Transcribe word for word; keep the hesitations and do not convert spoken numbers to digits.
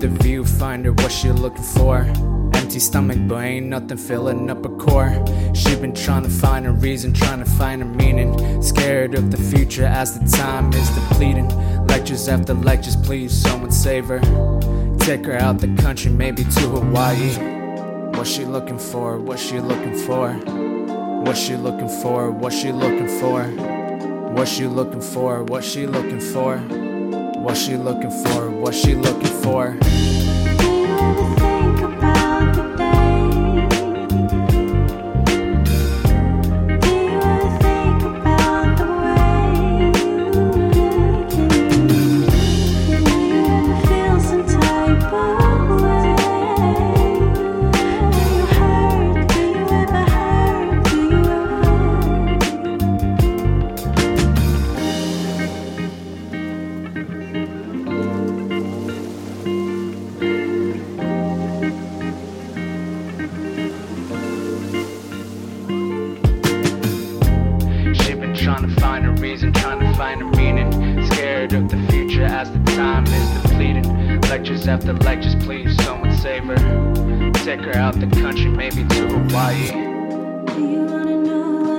the viewfinder what she looking for. Empty stomach but ain't nothing filling up her core. She been trying to find a reason, trying to find a meaning. Scared of the future as the time is depleting. Lectures after lectures, please someone save her. Take her out the country, maybe to Hawaii. What she looking for, what she looking for. What she looking for, what she looking for. What she looking for, what she looking for. What she looking for, what she looking for. Think about the day? Do you ever think about the way you can be? Do you ever feel some type of way? Do you hurt? Do you ever hurt? Do you ever hurt? Trying to find a reason, trying to find a meaning. Scared of the future as the time is depleting. Lectures after lectures, please someone save her. Take her out the country, maybe to Hawaii. Do you wanna know?